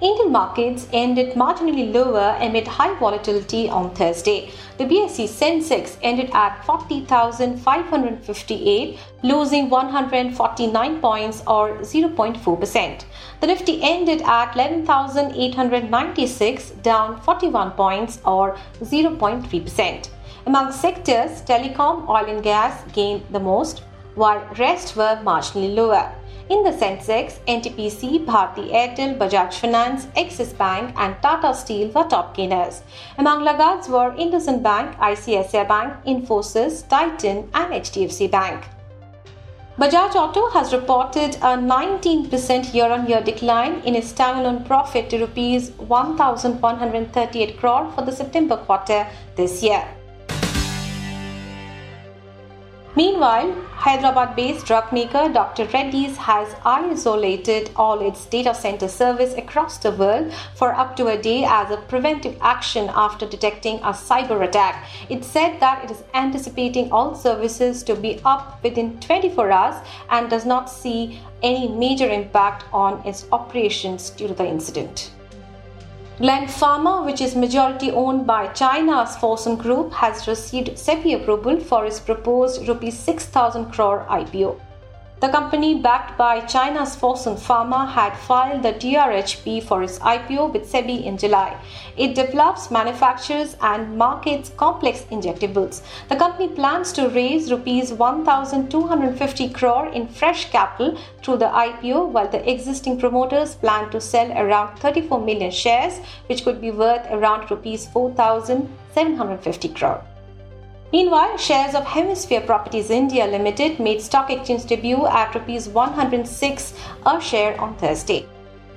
Indian markets ended marginally lower amid high volatility on Thursday. The BSE Sensex ended at 40,558, losing 149 points or 0.4%. The Nifty ended at 11,896, down 41 points or 0.3%. Among sectors, telecom, oil and gas gained the most, while rest were marginally lower. In the Sensex, NTPC, Bharti Airtel, Bajaj Finance, Axis Bank and Tata Steel were top gainers. Among laggards were IndusInd Bank, ICICI Bank, Infosys, Titan and HDFC Bank. Bajaj Auto has reported a 19% year-on-year decline in its standalone profit to Rs 1,138 crore for the September quarter this year. Meanwhile, Hyderabad-based drug maker Dr. Reddy's has isolated all its data center service across the world for up to a day as a preventive action after detecting a cyber attack. It said that it is anticipating all services to be up within 24 hours and does not see any major impact on its operations due to the incident. Land Pharma, which is majority owned by China's Fosun Group, has received SEBI approval for its proposed Rs 6,000 crore IPO. The company, backed by China's Fosun Pharma, had filed the DRHP for its IPO with SEBI in July. It develops, manufactures and markets complex injectables. The company plans to raise Rs 1,250 crore in fresh capital through the IPO, while the existing promoters plan to sell around 34 million shares, which could be worth around Rs 4,750 crore. Meanwhile, shares of Hemisphere Properties India Limited made stock exchange debut at Rs 106 a share on Thursday.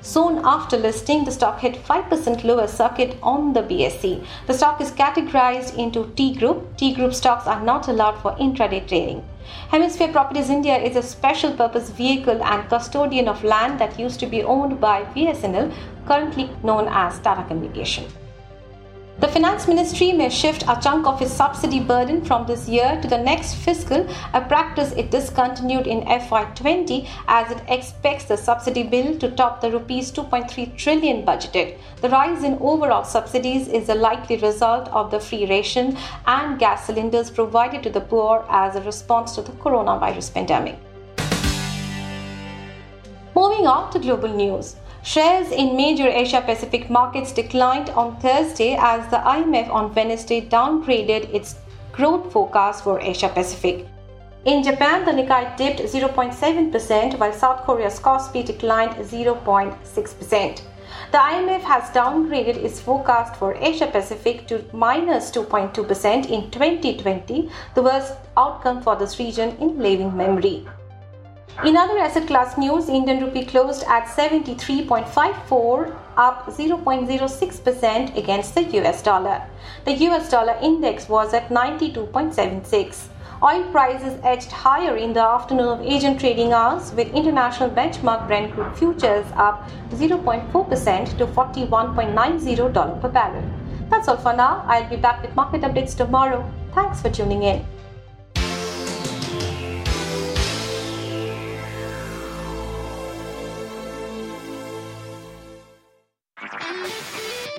Soon after listing, the stock hit 5% lower circuit on the BSE. The stock is categorized into T group. T group stocks are not allowed for intraday trading. Hemisphere Properties India is a special purpose vehicle and custodian of land that used to be owned by VSNL, currently known as Tata Communication. The Finance Ministry may shift a chunk of its subsidy burden from this year to the next fiscal, a practice it discontinued in FY20 as it expects the subsidy bill to top the Rs 2.3 trillion budgeted. The rise in overall subsidies is a likely result of the free ration and gas cylinders provided to the poor as a response to the coronavirus pandemic. Moving on to global news. Shares in major Asia-Pacific markets declined on Thursday as the IMF on Wednesday downgraded its growth forecast for Asia-Pacific. In Japan, the Nikkei dipped 0.7%, while South Korea's Kospi declined 0.6%. The IMF has downgraded its forecast for Asia-Pacific to minus 2.2% in 2020, the worst outcome for this region in living memory. In other asset class news, Indian rupee closed at 73.54, up 0.06% against the US dollar. The US dollar index was at 92.76. Oil prices edged higher in the afternoon of Asian trading hours, with international benchmark Brent crude futures up 0.4% to $41.90 per barrel. That's all for now. I'll be back with market updates tomorrow. Thanks for tuning in.